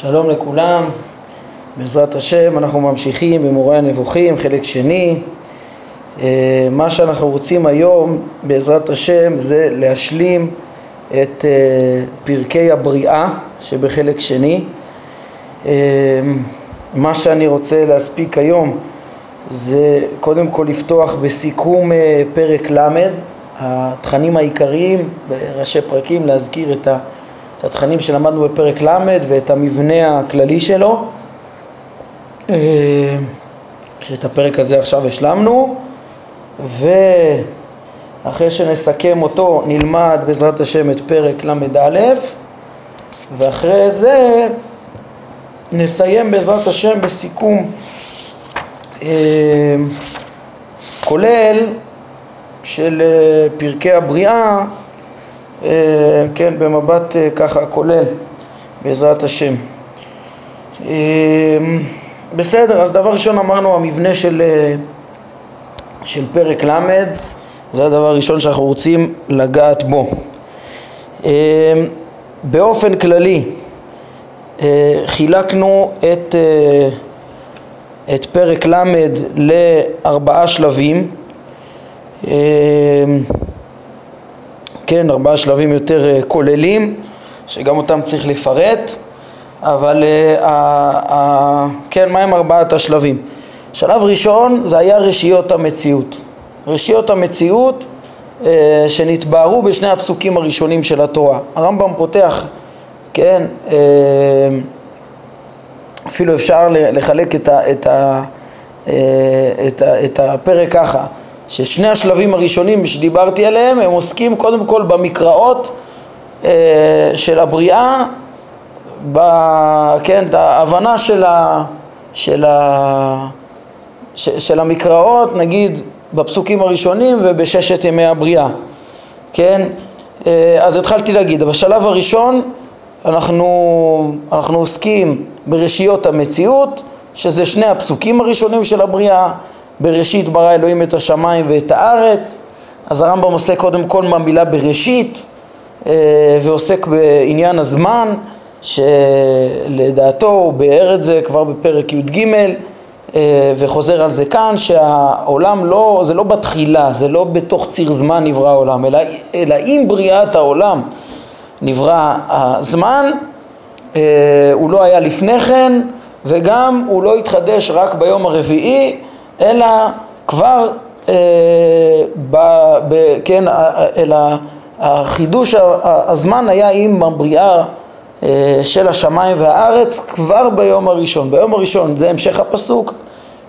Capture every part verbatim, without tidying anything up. שלום לכולם, בעזרת השם אנחנו ממשיכים במורה הנבוכים, חלק שני. מה שאנחנו רוצים היום בעזרת השם זה להשלים את פרקי הבריאה שבחלק שני. מה שאני רוצה להספיק היום זה קודם כל לפתוח בסיכום פרק למד, התכנים העיקריים בראשי פרקים, להזכיר את ה את התכנים שלמדנו בפרק למד ואת המבנה הכללי שלו, שאת הפרק הזה עכשיו השלמנו, ואחרי שנסכם אותו נלמד בעזרת השם את פרק למד א', ואחרי זה נסיים בעזרת השם בסיכום כולל של פרקי הבריאה, כן, במבט ככה כולל בעזרת השם. בסדר, אז דבר ראשון אמרנו המבנה של של פרק למד, זה הדבר הראשון שאנחנו רוצים לגעת בו. באופן כללי חילקנו את את פרק למד לארבעה שלבים, כן, ארבעה שלבים יותר כוללים, שגם אותם צריך לפרט, אבל כן, מה הם ארבעת השלבים? שלב ראשון זה היה רשיות המציאות. רשיות המציאות שנתבהרו בשני הפסוקים הראשונים של התורה. הרמב"ם פותח, כן, אפילו אפשר לחלק את ה, את ה, את ה, את הפרק ככה. ששני השלבים הראשונים שדיברתי עליהם, הם עוסקים קודם כל במקראות אה, של הבריאה, ב, כן, ההבנה של, ה, של, ה, ש, של המקראות, נגיד בפסוקים הראשונים ובששת ימי הבריאה. כן? אה, אז התחלתי להגיד, בשלב הראשון אנחנו, אנחנו עוסקים ברשיות המציאות, שזה שני הפסוקים הראשונים של הבריאה, בראשית ברא אלוהים את השמיים ואת הארץ. אז הרמב"ם עושה קודם כל מהמילה בראשית, ועוסק בעניין הזמן, שלדעתו הוא באר את זה כבר בפרק י' ג', וחוזר על זה כאן, שהעולם לא, זה לא בתחילה, זה לא בתוך ציר זמן נברא העולם, אלא, אלא עם בריאת העולם נברא הזמן, הוא לא היה לפני כן, וגם הוא לא התחדש רק ביום הרביעי, אלא כבר אה, ב, ב, כן, אלא החידוש הזמן היה עם הבריאה אה, של השמיים והארץ כבר ביום הראשון. ביום הראשון זה המשך הפסוק,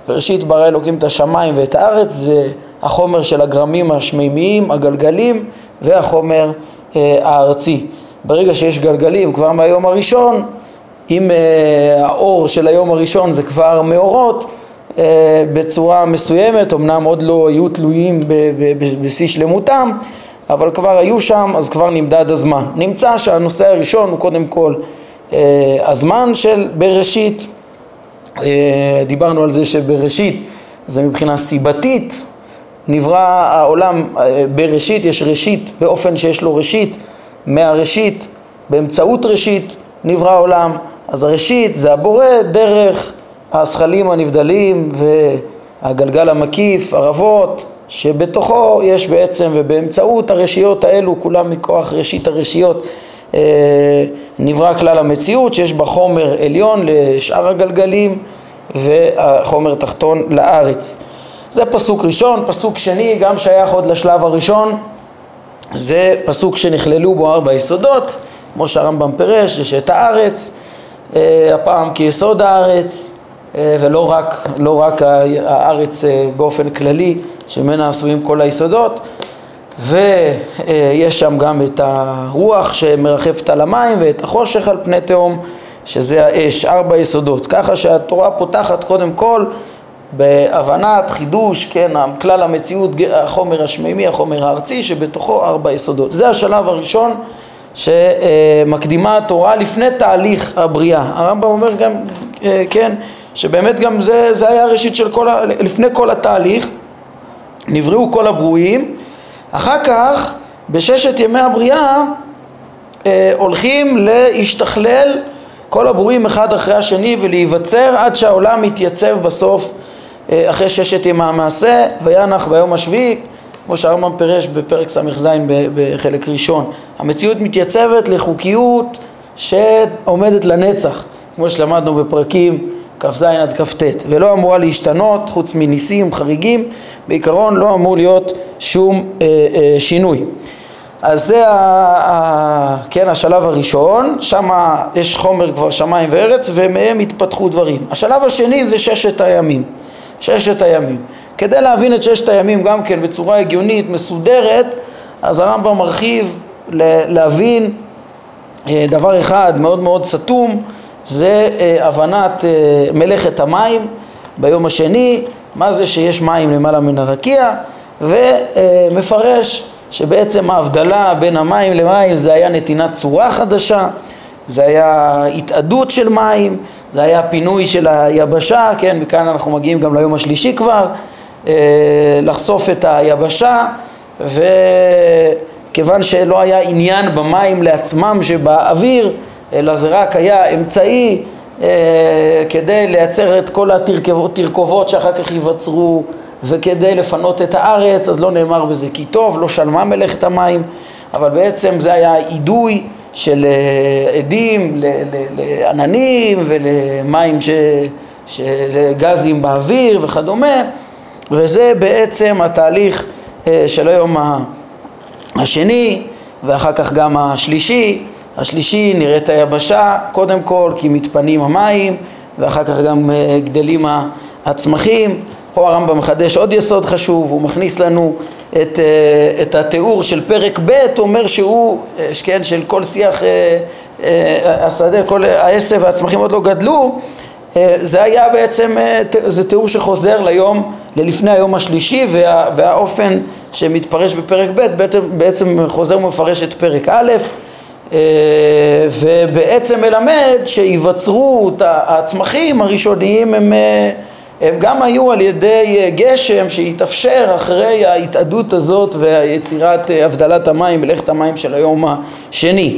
בראשית ברא אלוקים את השמיים ואת הארץ, זה החומר של הגרמים השמימיים, הגלגלים והחומר אה, הארצי. ברגע שיש גלגלים כבר מהיום הראשון, עם אה, האור של היום הראשון זה כבר מאורות, בצורה מסוימת, אמנם עוד לא היו תלויים בשיא שלמותם, אבל כבר היו שם, אז כבר נמדד הזמן. נמצא שהנושא הראשון הוא קודם כל הזמן של בראשית. דיברנו על זה שבראשית זה מבחינה סיבתית, נברא העולם בראשית, יש ראשית באופן שיש לו ראשית, מהראשית, באמצעות ראשית נברא העולם. אז הראשית זה הבורא דרך השכלים הנבדלים והגלגל המקיף, ערבות, שבתוכו יש בעצם, ובאמצעות הרשיות האלו, כולם מכוח ראשית הרשיות, נברא כלל המציאות, שיש בה חומר עליון לשאר הגלגלים, וחומר תחתון לארץ. זה פסוק ראשון. פסוק שני, גם שייך עוד לשלב הראשון, זה פסוק שנכללו בו ארבע יסודות, כמו שהרמב"ם פרש, יש את הארץ, הפעם כיסוד הארץ, ולא רק, לא רק הארץ באופן כללי, שממנה עשויים כל היסודות, ויש שם גם את הרוח שמרחפת על המים, ואת החושך על פני תהום, שזה האש, ארבע יסודות. ככה שהתורה פותחת קודם כל, בהבנת חידוש, כן, כלל המציאות, החומר השמימי, החומר הארצי, שבתוכו ארבע יסודות. זה השלב הראשון שמקדימה התורה לפני תהליך הבריאה. הרמב"ם אומר גם, כן, שבאמת גם זה, זה היה הראשית של כל, לפני כל התהליך, נבראו כל הברואים, אחר כך בששת ימי הבריאה אה, הולכים להשתכלל כל הברואים אחד אחרי השני ולהיווצר עד שהעולם יתייצב בסוף אחרי ששת ימי המעשה, וינח ביום השביעי, כמו שהרמב"ם פירש בפרק ס"ז בחלק ראשון. המציאות מתייצבת לחוקיות שעומדת לנצח, כמו שלמדנו בפרקים כ"ז עד כ"ט, ולא אמורה להשתנות חוץ מניסים חריגים, בעיקרון לא אמור להיות שום אה, אה, שינוי. אז זה ה, כן, השלב הראשון, שם יש חומר כבר שמיים וארץ ומהם התפתחו דברים. השלב השני זה ששת הימים, ששת הימים. כדי להבין את ששת הימים גם כן בצורה הגיונית, מסודרת, אז הרמב"ם מרחיב להבין דבר אחד מאוד מאוד סתום, זה הבנת מלאכת המים ביום השני, מה זה שיש מים למעלה מן הרקיע, ומפרש שבעצם ההבדלה בין המים למים זה היה נתינת צורה חדשה, זה היה התעדות של מים, זה היה פינוי של היבשה, כן, מכאן אנחנו מגיעים גם ליום השלישי כבר, לחשוף את היבשה, וכיוון שלא היה עניין במים לעצמם שבאוויר, אלא זה רק היה אמצעי אה, כדי לייצר את כל התרכובות שאחר כך ייווצרו, וכדי לפנות את הארץ, אז לא נאמר בזה כי טוב, לא שלמה מלאכת המים, אבל בעצם זה היה עידוי של עדים לעננים ולמים ש, של גזים באוויר וכדומה, וזה בעצם התהליך אה, של היום השני, ואחר כך גם השלישי, השלישי נראית היבשה, קודם כל כי מתפנים המים, ואחר כך גם גדלים הצמחים. פה הרמב"ם מחדש עוד יסוד חשוב, הוא מכניס לנו את, את התיאור של פרק ב', אומר שהוא, כן, של כל שיח השדה, כל העשב והצמחים עוד לא גדלו, זה היה בעצם, זה תיאור שחוזר ליום, ללפני היום השלישי, וה, והאופן שמתפרש בפרק ב', בעצם חוזר ומפרש את פרק א', ובעצם מלמד שיווצרו את הצמחים הראשוניים, הם, הם גם היו על ידי גשם שהתאפשר אחרי ההתעדות הזאת והיצירת הבדלת המים, מלאכת המים של היום השני.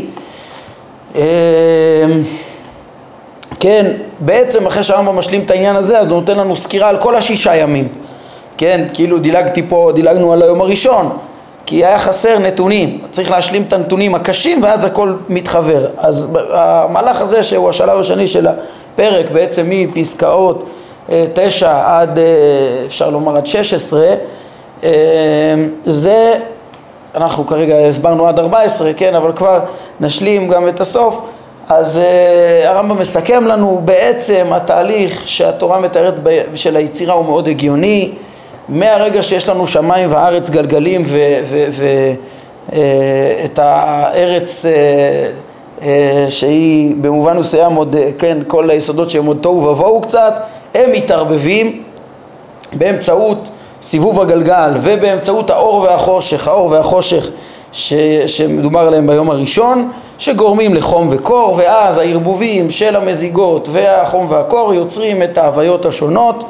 כן, בעצם אחרי שהרמב"ם משלים את העניין הזה, אז הוא נותן לנו סקירה על כל השישה ימים. כן, כאילו דילגתי פה, דילגנו על היום הראשון. כי היה חסר נתונים, צריך להשלים את הנתונים הקשים ואז הכל מתחבר. אז המהלך הזה שהוא השלב השני של הפרק, בעצם מפסקאות תשע עד, אפשר לומר, עד שש עשרה, זה, אנחנו כרגע הסברנו עד ארבע עשרה, כן, אבל כבר נשלים גם את הסוף. אז הרמב"ם מסכם לנו, בעצם התהליך שהתורה מתארת של היצירה הוא מאוד הגיוני, מהרגע שיש לנו שמיים וארץ גלגלים ואת הארץ שהיא במובן מסוים עוד, כן, כל היסודות שהם עוד תוהו ובוהו קצת, הם מתערבבים באמצעות סיבוב הגלגל ובאמצעות האור והחושך, האור והחושך ש, שמדובר עליהם ביום הראשון, שגורמים לחום וקור, ואז הערבובים של המזיגות והחום והקור יוצרים את ההוויות השונות,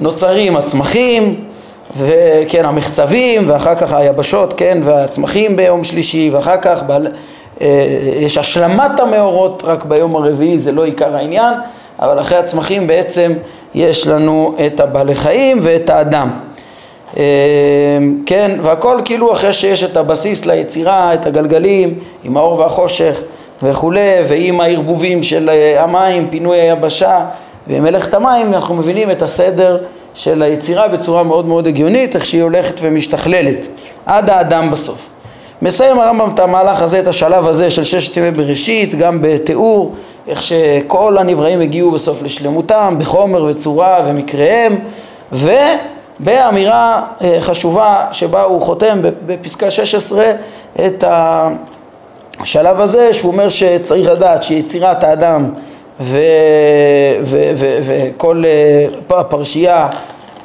נוצרים הצמחים, וכן, המחצבים, ואחר כך היבשות, כן, והצמחים ביום שלישי, ואחר כך בעל, אה, יש השלמת המאורות רק ביום הרביעי, זה לא עיקר העניין, אבל אחרי הצמחים בעצם יש לנו את הבעלי חיים ואת האדם. אה, כן, והכל כאילו אחרי שיש את הבסיס ליצירה, את הגלגלים, עם האור והחושך וכו', ועם הערבובים של המים, פינוי היבשה, במלאכת המים אנחנו מבינים את הסדר של היצירה בצורה מאוד מאוד הגיונית, איך שהיא הולכת ומשתכללת, עד האדם בסוף. מסיים הרמב"ם את המהלך הזה, את השלב הזה של ששת ימי בראשית, גם בתיאור, איך שכל הנבראים הגיעו בסוף לשלמותם, בחומר וצורה ומקריהם, ובאמירה חשובה שבה הוא חותם בפסקה שש עשרה את השלב הזה, שהוא אומר שצריך לדעת שיצירת האדם, וכל הפרשייה,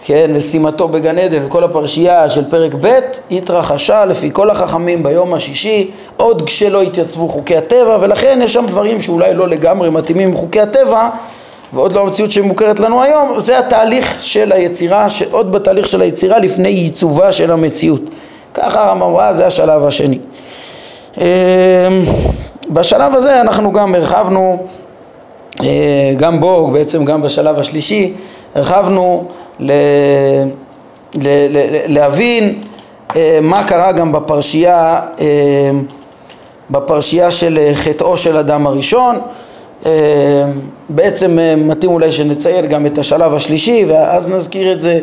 כן, ושימתו בגן עדן, וכל הפרשייה של פרק ב' התרחשה לפי כל החכמים ביום השישי, עוד כשלא התייצבו חוקי הטבע, ולכן יש שם דברים שאולי לא לגמרי מתאימים עם חוקי הטבע, ועוד לא המציאות שמוכרת לנו היום. זה התהליך של היצירה, שעוד בתהליך של היצירה לפני ייצובה של המציאות. ככה המאמרה, זה השלב השני. בשלב הזה אנחנו גם הרחבנו גם בו, בעצם גם בשלב השלישי, הרחבנו ל... ל... ל... להבין מה קרה גם בפרשייה, בפרשייה של חטאו של אדם הראשון. בעצם מתאים אולי שנציין גם את השלב השלישי, ואז נזכיר את זה.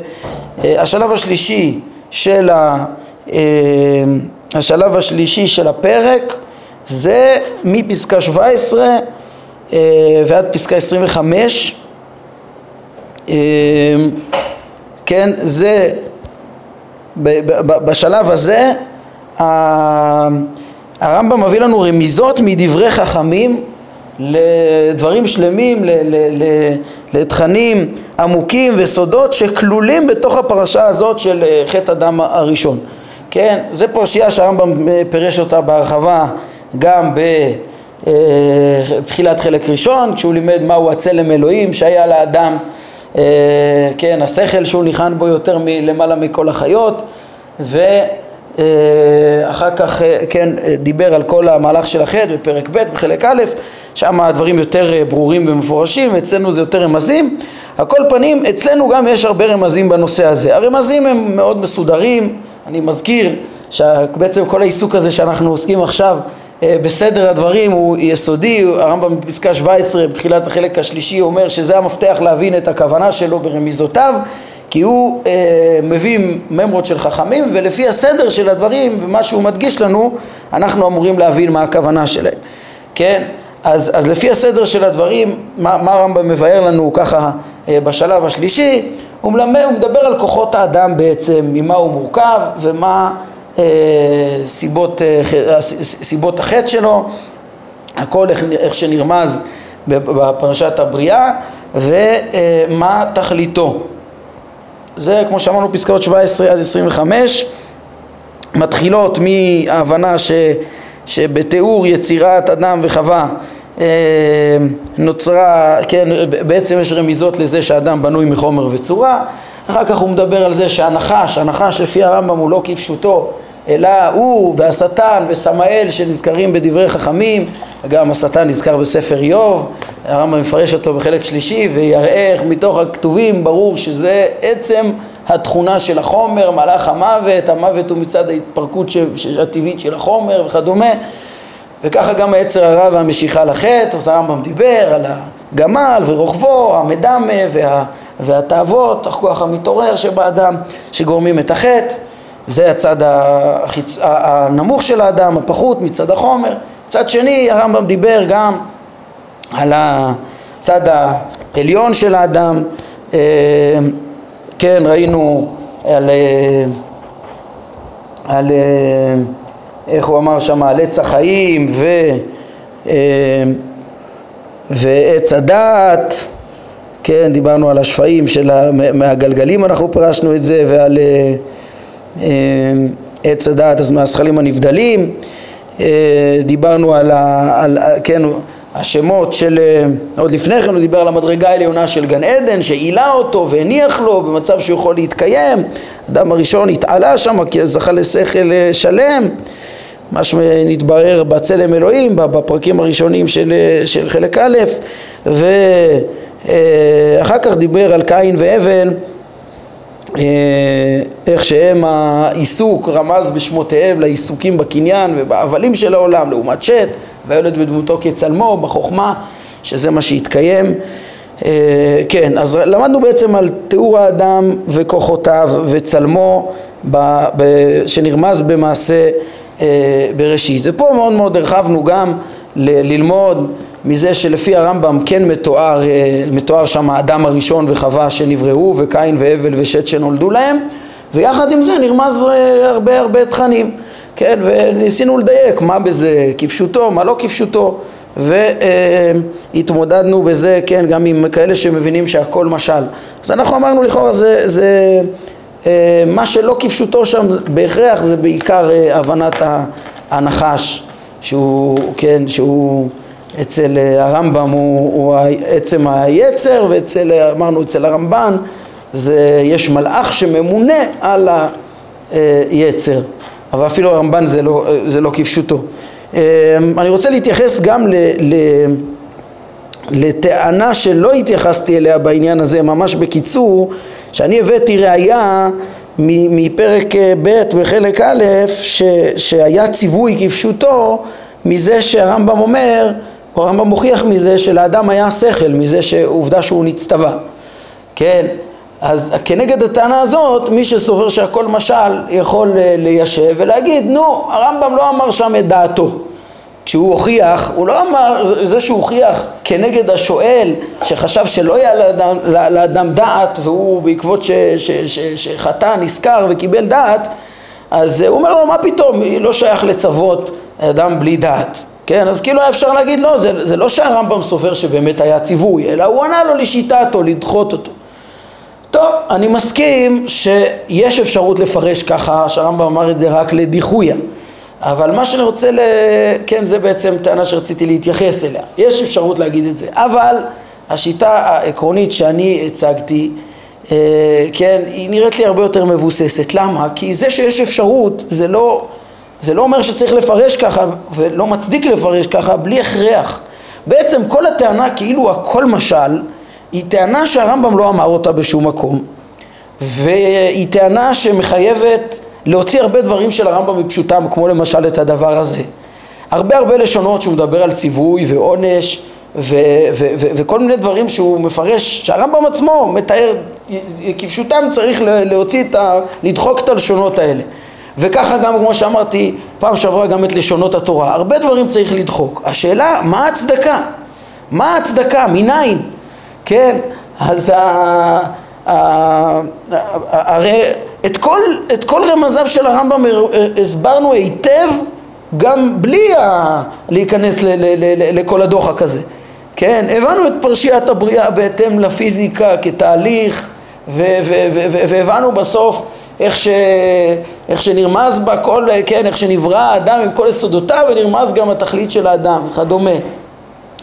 השלב השלישי של ה... השלב השלישי של הפרק זה מפסקה שבע עשרה ועד פסקה עשרים וחמש, כן, זה בשלב הזה הרמב"ם מביא לנו רמיזות מדברי חכמים לדברים שלמים, לתכנים עמוקים וסודות שכלולים בתוך הפרשה הזאת של חטא אדם הראשון. כן, זה פרשייה שהרמב"ם פירש אותה בהרחבה גם בתחילת חלק ראשון, כשהוא לימד מהו הצלם אלוהים שהיה לאדם, כן, השכל שהוא ניחן בו יותר למעלה מכל החיות, ואחר כך, כן, דיבר על כל המהלך של החטא בפרק ב' בחלק א', שם הדברים יותר ברורים ומפורשים, אצלנו זה יותר רמזים. על כל פנים, אצלנו גם יש הרבה רמזים בנושא הזה. הרמזים הם מאוד מסודרים. אני מזכיר שבעצם כל העיסוק הזה שאנחנו עוסקים עכשיו בסדר הדברים הוא יסודי. הרמב"ם בפסקה שבע עשרה בתחילת החלק השלישי אומר שזה המפתח להבין את הכוונה שלו ברמיזותיו, כי הוא אה, מביא ממרות של חכמים, ולפי הסדר של הדברים ומה שהוא מדגיש לנו אנחנו אמורים להבין מה הכוונה שלהם. כן, אז, אז לפי הסדר של הדברים מה, מה הרמב"ם מבאר לנו ככה אה, בשלב השלישי? הוא מלמד, הוא מדבר על כוחות האדם בעצם, ממה הוא מורכב ומה אה, סיבות, אה, סיבות החטא שלו, הכל איך, איך שנרמז בפרשת הבריאה, ומה תכליתו. זה כמו שאמרנו פסקאות שבע עשרה עד עשרים וחמש, מתחילות מההבנה ש, שבתיאור יצירת אדם וחווה, נוצרה, כן, בעצם יש רמיזות לזה שהאדם בנוי מחומר וצורה. אחר כך הוא מדבר על זה שהנחש, הנחש לפי הרמב"ם הוא לא כפשוטו, אלא הוא והשטן וסמאל שנזכרים בדברי חכמים. גם השטן נזכר בספר איוב, הרמב"ם מפרש אותו בחלק שלישי, ויראה איך מתוך הכתובים ברור שזה עצם התכונה של החומר, מהלך המוות, המוות הוא מצד ההתפרקות הטבעית של החומר וכדומה. וככה גם היצר הרע והמשיכה לחטא. אז הרמב"ם דיבר על הגמל ורוכבו, המדמה וה, והתאוות, הכוח המתעורר שבאדם שגורמים את החטא. זה הצד החיצ... הנמוך של האדם, הפחות מצד החומר. צד שני, הרמב"ם דיבר גם על הצד העליון של האדם, כן, ראינו על, על איך הוא אמר שם, על עץ החיים ו, ועץ הדעת, כן, דיברנו על השפעים של מהגלגלים, אנחנו פרשנו את זה, ועל עץ הדעת, אז מהשכלים הנבדלים, דיברנו על, על כן, השמות של, עוד לפני כן הוא דיבר על המדרגה העליונה של גן עדן, שעילה אותו והניח לו במצב שהוא יכול להתקיים. אדם הראשון התעלה שם כי זכה לשכל שלם, מה שנתברר בצלם אלוהים בפרקים הראשונים של, של חלק א'. ואחר כך דיבר על קין ואבן, איך שהם העיסוק, רמז בשמותיהם לעיסוקים בקניין ובעבלים של העולם, לעומת שט, והיולד בדמותו כצלמו, בחוכמה, שזה מה שהתקיים. כן, אז למדנו בעצם על תיאור האדם וכוחותיו וצלמו שנרמז במעשה בראשית. ופה מאוד מאוד הרחבנו גם ללמוד מזה שלפי הרמב"ם כן מתואר, מתואר שם האדם הראשון וחווה שנבראו, וקין והבל ושת שנולדו להם, ויחד עם זה נרמז הרבה הרבה תכנים, כן, וניסינו לדייק מה בזה כפשוטו, מה לא כפשוטו, והתמודדנו בזה, כן, גם עם כאלה שמבינים שהכל משל. אז אנחנו אמרנו לכאורה זה, זה מה שלא כפשוטו שם בהכרח זה בעיקר הבנת הנחש, שהוא, כן, שהוא אצל הרמב"ם הוא, הוא עצם היצר, ואצל, אמרנו, אצל הרמב"ן זה, יש מלאך שממונה על היצר, אבל אפילו הרמב"ן זה לא, זה לא כפשוטו. אני רוצה להתייחס גם ל, ל, לטענה שלא התייחסתי אליה בעניין הזה, ממש בקיצור, שאני הבאתי ראיה מפרק ב' בחלק א', ש, שהיה ציווי כפשוטו מזה שהרמב"ם אומר, או הרמב"ם מוכיח מזה שלאדם היה שכל, מזה שעובדה שהוא נצטווה. כן, אז כנגד הטענה הזאת, מי שסובר שהכל משל יכול ליישב ולהגיד, נו, הרמב"ם לא אמר שם את דעתו. כשהוא הוכיח, הוא לא אמר, זה שהוא הוכיח כנגד השואל שחשב שלא היה לאדם, לאדם דעת, והוא בעקבות ש, ש, ש, שחטא נזכר וקיבל דעת, אז הוא אומר לו, מה פתאום, לא שייך לצוות אדם בלי דעת. כן, אז כאילו אפשר להגיד, לא, זה, זה לא שהרמב"ם סובר שבאמת היה ציווי, אלא הוא ענה לו לשיטתו, לדחות אותו. טוב, אני מסכים שיש אפשרות לפרש ככה, שהרמב"ם אמר את זה רק לדיחויה. אבל מה שאני רוצה, ל... כן, זה בעצם טענה שרציתי להתייחס אליה. יש אפשרות להגיד את זה, אבל השיטה העקרונית שאני הצגתי, כן, היא נראית לי הרבה יותר מבוססת. למה? כי זה שיש אפשרות, זה לא, זה לא אומר שצריך לפרש ככה, ולא מצדיק לפרש ככה, בלי הכרח. בעצם כל הטענה, כאילו הכל משל, היא טענה שהרמב"ם לא אמר אותה בשום מקום, והיא טענה שמחייבת להוציא הרבה דברים של הרמב"ם מפשוטם, כמו למשל את הדבר הזה. הרבה הרבה לשונות שהוא מדבר על ציווי ועונש ו- ו- ו- וכל מיני דברים שהוא מפרש, שהרמב"ם עצמו מתאר כפשוטם, צריך להוציא את ה... לדחוק את הלשונות האלה. וככה גם, כמו שאמרתי, פעם שעברה גם את לשונות התורה. הרבה דברים צריך לדחוק. השאלה, מה הצדקה? מה הצדקה? מניין? כן, אז הרי את כל, את כל רמזיו של הרמב"ם הסברנו היטב גם בלי להיכנס לכל הדוחק הזה. כן, הבנו את פרשיית הבריאה בהתאם לפיזיקה כתהליך, והבנו בסוף איך ש... איך שנרמז בה כל, כן, איך שנברא האדם עם כל יסודותיו, ונרמז גם התכלית של האדם, וכדומה.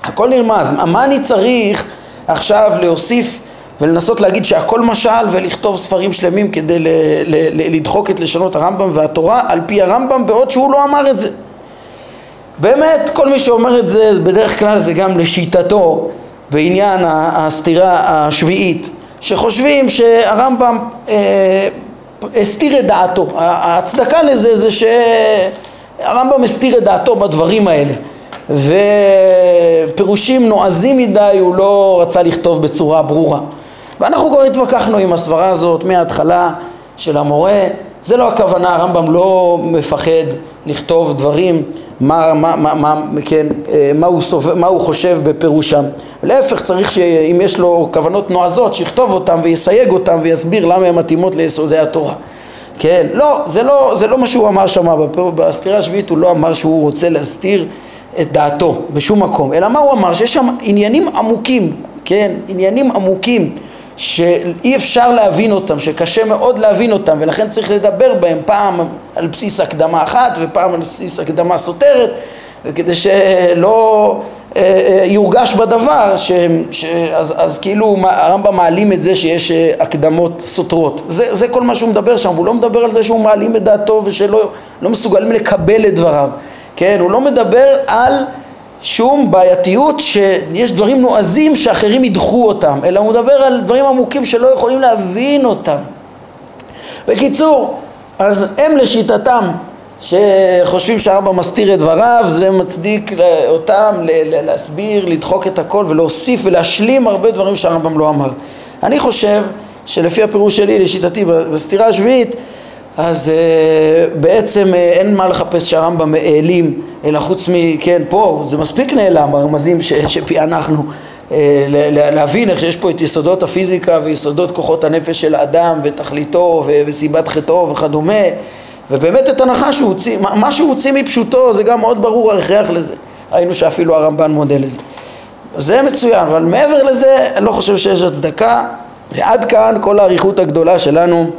הכל נרמז. מה אני צריך עכשיו להוסיף ולנסות להגיד שהכל משל ולכתוב ספרים שלמים כדי ל- ל- ל- לדחוק את לשונות הרמב"ם והתורה על פי הרמב"ם, בעוד שהוא לא אמר את זה? באמת כל מי שאומר את זה, בדרך כלל זה גם לשיטתו בעניין הסתירה השביעית, שחושבים שהרמב"ם אה, הסתיר את דעתו. ההצדקה לזה זה שהרמב"ם הסתיר את דעתו בדברים האלה, ופירושים נועזים מדי הוא לא רצה לכתוב בצורה ברורה. ואנחנו כבר התווכחנו עם הסברה הזאת מההתחלה של המורה. זה לא הכוונה, הרמב"ם לא מפחד לכתוב דברים, מה, מה, מה, מה, כן, מה הוא סוב, מה הוא חושב בפירושם. להפך, צריך שאם יש לו כוונות נועזות, שיכתוב אותם ויסייג אותם ויסביר למה הן מתאימות ליסודי התורה. כן, לא, זה לא, זה לא מה שהוא אמר שמה, בסתירה השביעית הוא לא אמר שהוא רוצה להסתיר את דעתו בשום מקום, אלא מה הוא אמר? שיש שם עניינים עמוקים, כן, עניינים עמוקים שאי אפשר להבין אותם, שקשה מאוד להבין אותם, ולכן צריך לדבר בהם פעם על בסיס הקדמה אחת ופעם על בסיס הקדמה סותרת, וכדי שלא אה, יורגש בדבר ש, ש, אז, אז כאילו הרמב"ם מעלים את זה שיש הקדמות סותרות. זה, זה כל מה שהוא מדבר שם. הוא לא מדבר על זה שהוא מעלים את דעתו ושלא לא מסוגלים לקבל את דבריו. כן, הוא לא מדבר על שום בעייתיות שיש דברים נועזים שאחרים ידחו אותם, אלא הוא מדבר על דברים עמוקים שלא יכולים להבין אותם. בקיצור, אז הם לשיטתם שחושבים שהרמב"ם מסתיר את דבריו, זה מצדיק אותם להסביר, לדחוק את הכל ולהוסיף ולהשלים הרבה דברים שהרמב"ם לא אמר. אני חושב שלפי הפירוש שלי, לשיטתי בסתירה השביעית, אז uh, בעצם uh, אין מה לחפש שהרמב"ם העלים, אלא חוץ מכן פה, זה מספיק נעלם, הרמזים ש, שפענחנו uh, להבין איך שיש פה את יסודות הפיזיקה ויסודות כוחות הנפש של האדם ותכליתו ו- וסיבת חטאו וכדומה, ובאמת את הנחה שהוא הוציא, מה, מה שהוא הוציא מפשוטו זה גם מאוד ברור ההכרח לזה, ראינו שאפילו הרמב"ן מודה לזה. זה מצוין, אבל מעבר לזה אני לא חושב שיש הצדקה, ועד כאן כל העריכות הגדולה שלנו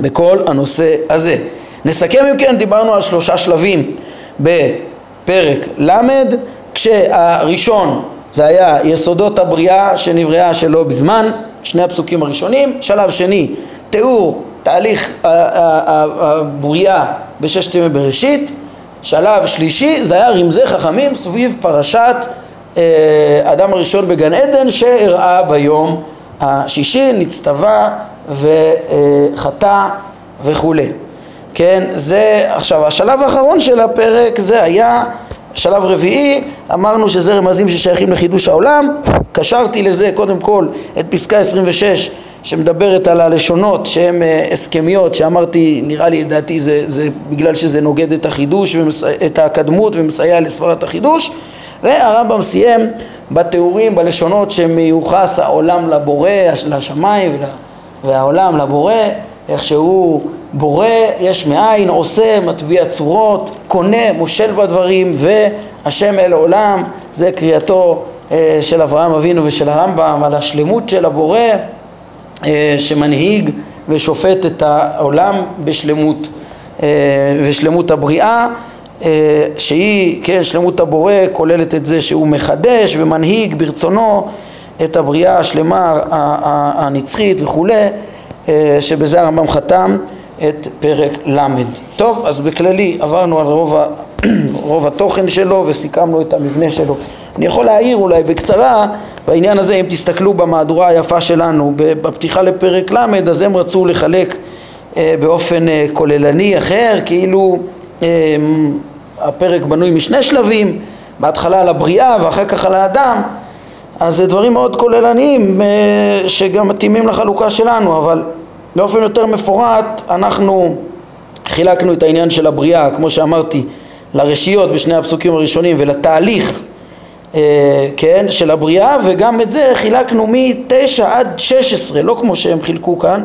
בכל הנושא הזה. נסכם אם כן, דיברנו על שלושה שלבים בפרק למד, כשהראשון זה היה יסודות הבריאה שנבראה שלא בזמן, שני הפסוקים הראשונים. שלב שני, תיאור תהליך הבריאה בששת ימי בראשית. שלב שלישי זה היה רמזי חכמים סביב פרשת האדם הראשון בגן עדן שהראה ביום השישי, נצטווה וחטא וכו'. כן, זה עכשיו השלב האחרון של הפרק, זה היה שלב רביעי, אמרנו שזה רמזים ששייכים לחידוש העולם, קשרתי לזה קודם כל את פסקה עשרים ושש שמדברת על הלשונות שהן הסכמיות, שאמרתי, נראה לי לדעתי זה, זה בגלל שזה נוגד את החידוש, את הקדמות ומסייע לספרת החידוש, והרמב"ם סיים בתיאורים, בלשונות שמיוחס העולם לבורא, לשמיים והעולם לבורא, איך שהוא בורא, יש מאין, עושה, מטביע צורות, קונה, מושל בדברים, והשם אל עולם, זה קריאתו של אברהם אבינו ושל הרמב"ם על השלמות של הבורא, שמנהיג ושופט את העולם בשלמות, ושלמות הבריאה, שהיא, כן, שלמות הבורא כוללת את זה שהוא מחדש ומנהיג ברצונו את הבריאה השלמה הנצחית וכו', שבזה הרמב"ם חתם את פרק למד. טוב, אז בכללי עברנו על רוב, ה... רוב התוכן שלו וסיכמנו את המבנה שלו. אני יכול להעיר אולי בקצרה בעניין הזה, אם תסתכלו במהדורה היפה שלנו בפתיחה לפרק למד, אז הם רצו לחלק אה, באופן אה, כוללני אחר, כאילו אה, הפרק בנוי משני שלבים, בהתחלה על הבריאה ואחר כך על האדם, אז זה דברים מאוד כוללניים אה, שגם מתאימים לחלוקה שלנו, אבל באופן יותר מפורט אנחנו חילקנו את העניין של הבריאה, כמו שאמרתי, לרשיות בשני הפסוקים הראשונים ולתהליך אה, כן, של הבריאה, וגם את זה חילקנו מתשע עד שש עשרה, לא כמו שהם חילקו כאן,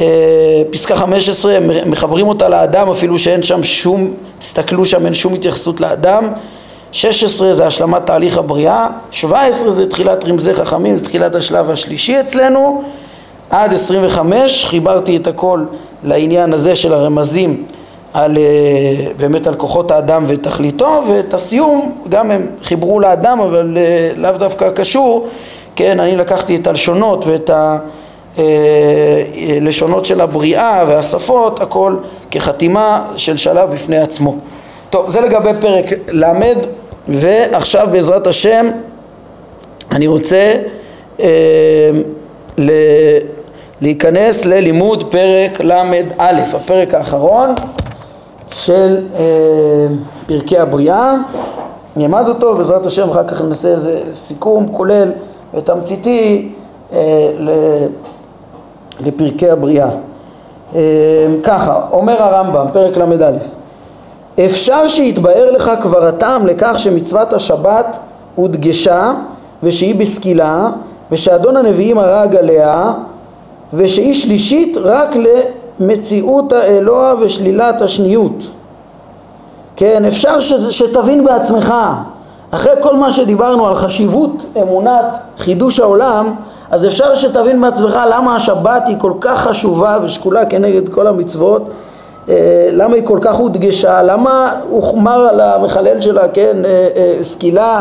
אה, פסקה חמש עשרה מחברים אותה לאדם אפילו שאין שם שום, תסתכלו שם אין שום התייחסות לאדם, שש עשרה זה השלמת תהליך הבריאה, שבע עשרה זה תחילת רמזי חכמים, זה תחילת השלב השלישי אצלנו, עד עשרים וחמש חיברתי את הכל לעניין הזה של הרמזים על באמת על כוחות האדם ותכליתו, ואת הסיום גם הם חיברו לאדם אבל לאו דווקא קשור, כן, אני לקחתי את הלשונות ואת הלשונות של הבריאה והשפות, הכל כחתימה של שלב בפני עצמו. טוב, זה לגבי פרק למד, ועכשיו בעזרת השם אני רוצה ל... להיכנס ללימוד פרק למד א', הפרק האחרון של אה, פרקי הבריאה. נלמד אותו בעזרת השם, אחר כך ננסה איזה סיכום כולל ותמציתי אה, לפרקי הבריאה. אה, ככה, אומר הרמב"ם, פרק למד א', אפשר שיתבהר לך כבר הטעם לכך שמצוות השבת הודגשה ושהיא בסקילה, ושאדון הנביאים הרג עליה, ושהיא שלישית רק למציאות האלוה ושלילת השניות. כן, אפשר ש- שתבין בעצמך, אחרי כל מה שדיברנו על חשיבות אמונת חידוש העולם, אז אפשר שתבין בעצמך למה השבת היא כל כך חשובה ושקולה כנגד כל המצוות, למה היא כל כך הודגשה, למה הוחמר על המחלל שלה, כן, סקילה,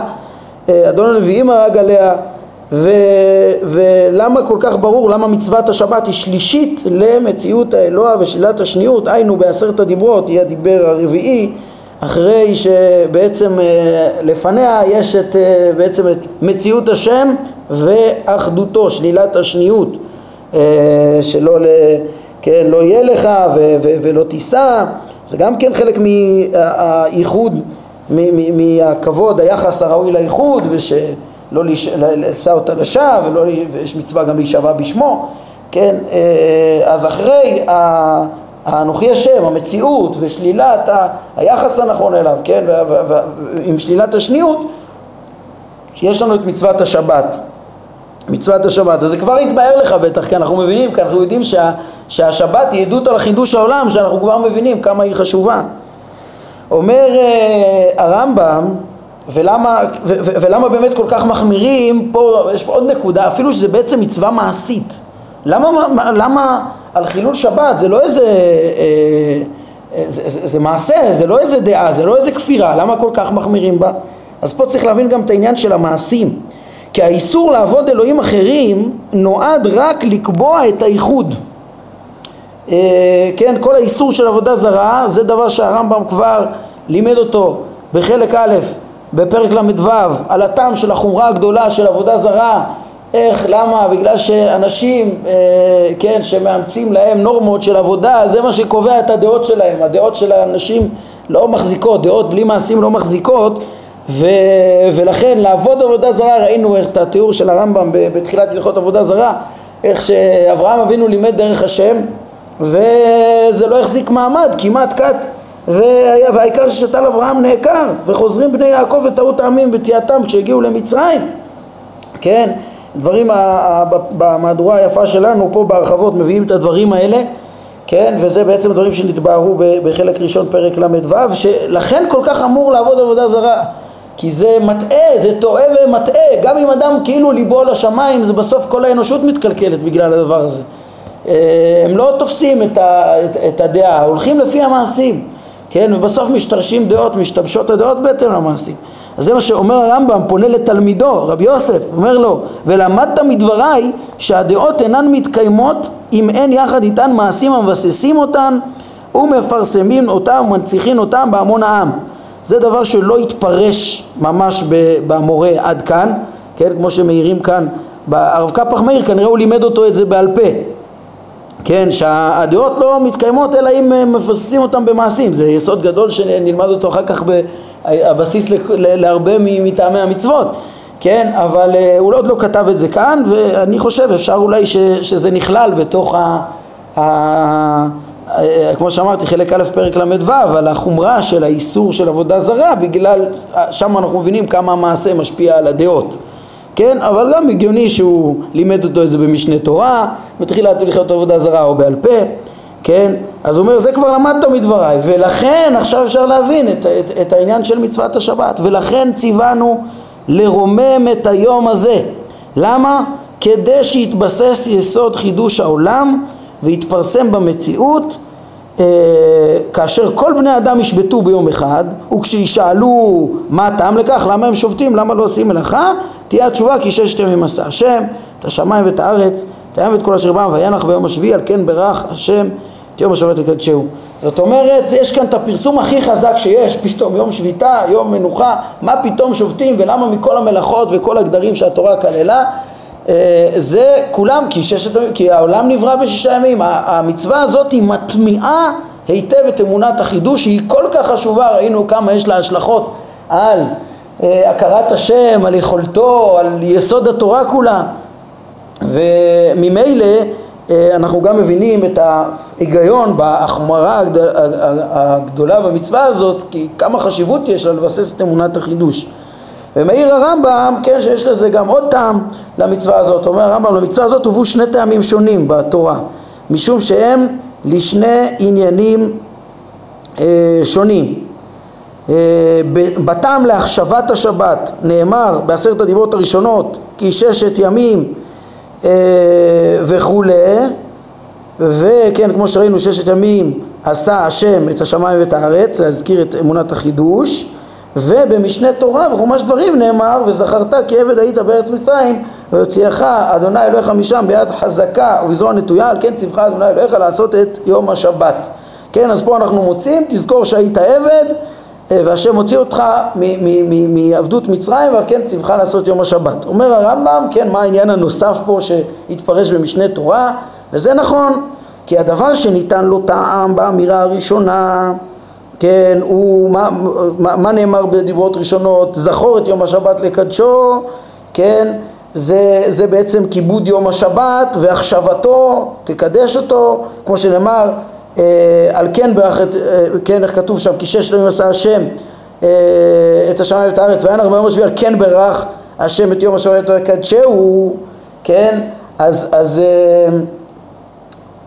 אדון הנביאים הרג עליה, ו... ולמה כל כך ברור למה מצוות השבת היא שלישית למציאות האלוה ושלילת השניות, היינו בעשרת הדיברות היא הדיבר הרביעי, אחרי שבעצם לפניה יש את בעצם את מציאות השם ואחדותו, שלילת השניות, שלא ל... כן, לא יהיה לך ו... ו... ולא תיסע, זה גם כן חלק מהאיחוד, מהכבוד, היחס הראוי לאיחוד, וש לא לשא אותה לשעה, ויש מצווה גם להישבע בשמו, כן, אז אחרי האנוכי השם, המציאות ושלילת היחס הנכון אליו, כן, עם שלילת השניות, יש לנו את מצוות השבת, מצוות השבת, אז זה כבר יתבהר לך בטח, כי אנחנו מבינים, כי אנחנו יודעים שה, שהשבת היא עדות על חידוש העולם, שאנחנו כבר מבינים כמה היא חשובה. אומר הרמב"ם, ולמה, ו, ו, ולמה באמת כל כך מחמירים, פה יש פה עוד נקודה, אפילו שזה בעצם מצווה מעשית. למה, למה על חילול שבת, זה לא איזה, אה, זה, זה, זה מעשה, זה לא איזה דעה, זה לא איזה כפירה, למה כל כך מחמירים בה? אז פה צריך להבין גם את העניין של המעשים. כי האיסור לעבוד אלוהים אחרים נועד רק לקבוע את הייחוד. אה, כן, כל האיסור של עבודה זרה, זה דבר שהרמב"ם כבר לימד אותו בחלק א', בפרק למדו על הטעם של החומרה הגדולה של עבודה זרה, איך, למה, בגלל שאנשים, אה, כן, שמאמצים להם נורמות של עבודה, זה מה שקובע את הדעות שלהם, הדעות של האנשים לא מחזיקות, דעות בלי מעשים לא מחזיקות, ו, ולכן לעבוד עבודה זרה, ראינו את התיאור של הרמב"ם בתחילת הלכות עבודה זרה, איך שאברהם אבינו לימד דרך השם, וזה לא החזיק מעמד, כמעט קט, והעיקר ששתל אברהם נעקר, וחוזרים בני יעקב וטעות העמים בתיאתם כשהגיעו למצרים, כן, דברים במהדורה היפה שלנו פה בהרחבות מביאים את הדברים האלה, כן, וזה בעצם דברים שנתבהרו בחלק ראשון פרק למדו, שלכן כל כך אמור לעבוד עבודה זרה, כי זה מטעה, זה טועה ומטעה, גם אם אדם כאילו ליבו לשמיים, זה בסוף כל האנושות מתקלקלת בגלל הדבר הזה. הם לא תופסים את, ה, את, את הדעה, הולכים לפי המעשים, כן, ובסוף משתרשים דעות, משתבשות הדעות בהתאם למעשים. אז זה מה שאומר הרמב"ם, פונה לתלמידו, רבי יוסף, אומר לו, ולמדת מדבריי שהדעות אינן מתקיימות אם אין יחד איתן מעשים המבססים אותן ומפרסמים אותם ומנציחים אותם בהמון העם. זה דבר שלא יתפרש ממש במורה עד כאן, כן, כמו שמעירים כאן, הרב קפח מאיר כנראה הוא לימד אותו את זה בעל פה, כן, שהדעות לא מתקיימות אלא אם מפססים אותם במעשים, זה יסוד גדול שנלמד אותו אחר כך בבסיס להרבה מטעמי המצוות, כן, אבל הוא עוד לא כתב את זה כאן, ואני חושב אפשר אולי שזה נכלל בתוך ה... כמו שאמרתי חלק א' פרק למד ו', אבל החומרה של האיסור של עבודה זרה, בגלל שם אנחנו מבינים כמה המעשה משפיע על הדעות, כן, אבל גם הגיוני שהוא לימד אותו את זה במשנה תורה, בתחילת הלכות עבודה זרה או בעל פה, כן, אז הוא אומר זה כבר למדת מדבריי, ולכן עכשיו אפשר להבין את, את, את העניין של מצוות השבת, ולכן ציוונו לרומם את היום הזה, למה? כדי שיתבסס יסוד חידוש העולם והתפרסם במציאות, אה, כאשר כל בני אדם ישבתו ביום אחד, וכשישאלו מה הטעם לכך, למה הם שובתים, למה לא עושים מלאכה, תהיה התשובה כי ששתם ממסע השם, את השמיים ואת הארץ, את הים ואת כל אשר בם, וינח ביום השביעי, על כן ברך השם, את יום השבת וקדשהו. זאת אומרת, יש כאן את הפרסום הכי חזק שיש, פתאום יום שביתה, יום מנוחה, מה פתאום שובתים ולמה מכל המלאכות וכל הגדרים שהתורה כללה, זה כולם, כי, ששת, כי העולם נברא בשישה ימים, המצווה הזאת היא מטמיעה היטב את אמונת החידוש, היא כל כך חשובה, ראינו כמה יש לה השלכות על אה, הכרת השם, על יכולתו, על יסוד התורה כולה, וממילא אה, אנחנו גם מבינים את ההיגיון בהחמרה הגדול, הגדולה במצווה הזאת, כי כמה חשיבות יש לה לבסס את אמונת החידוש. ומעיר הרמב"ם, כן, שיש לזה גם עוד טעם למצווה הזאת, אומר הרמב"ם, למצווה הזאת הובאו שני טעמים שונים בתורה, משום שהם לשני עניינים אה, שונים. אה, בטעם להחשבת השבת נאמר בעשרת הדיברות הראשונות, כי ששת ימים אה, וכו', וכן, כמו שראינו, ששת ימים עשה השם את השמיים ואת הארץ, להזכיר את אמונת החידוש, ובמשנה תורה בחומש דברים נאמר, וזכרת כי עבד היית בארץ מצרים ויוציאך אדוני אלוהיך משם ביד חזקה ובזרוע נטויה, על כן ציווך אדוני אלוהיך לעשות את יום השבת. כן, אז פה אנחנו מוצאים, תזכור שהיית עבד והשם הוציא אותך מעבדות מצרים, ועל כן ציווך לעשות יום השבת. אומר הרמב"ם, כן, מה העניין הנוסף פה שהתפרש במשנה תורה? וזה נכון, כי הדבר שניתן לו טעם באמירה הראשונה, כן, הוא, מה, מה, מה נאמר בדיברות ראשונות? זכור את יום השבת לקדשו, כן, זה, זה בעצם כיבוד יום השבת, והחשבתו, תקדש אותו, כמו שנאמר, אה, על כן, באח, אה, כן, איך כתוב שם, כי ששת ימים עשה השם, אה, את השמיים ואת הארץ, וינח ביום השביעי, על כן ברך השם את יום השבת לקדשו, כן, אז, אז אה,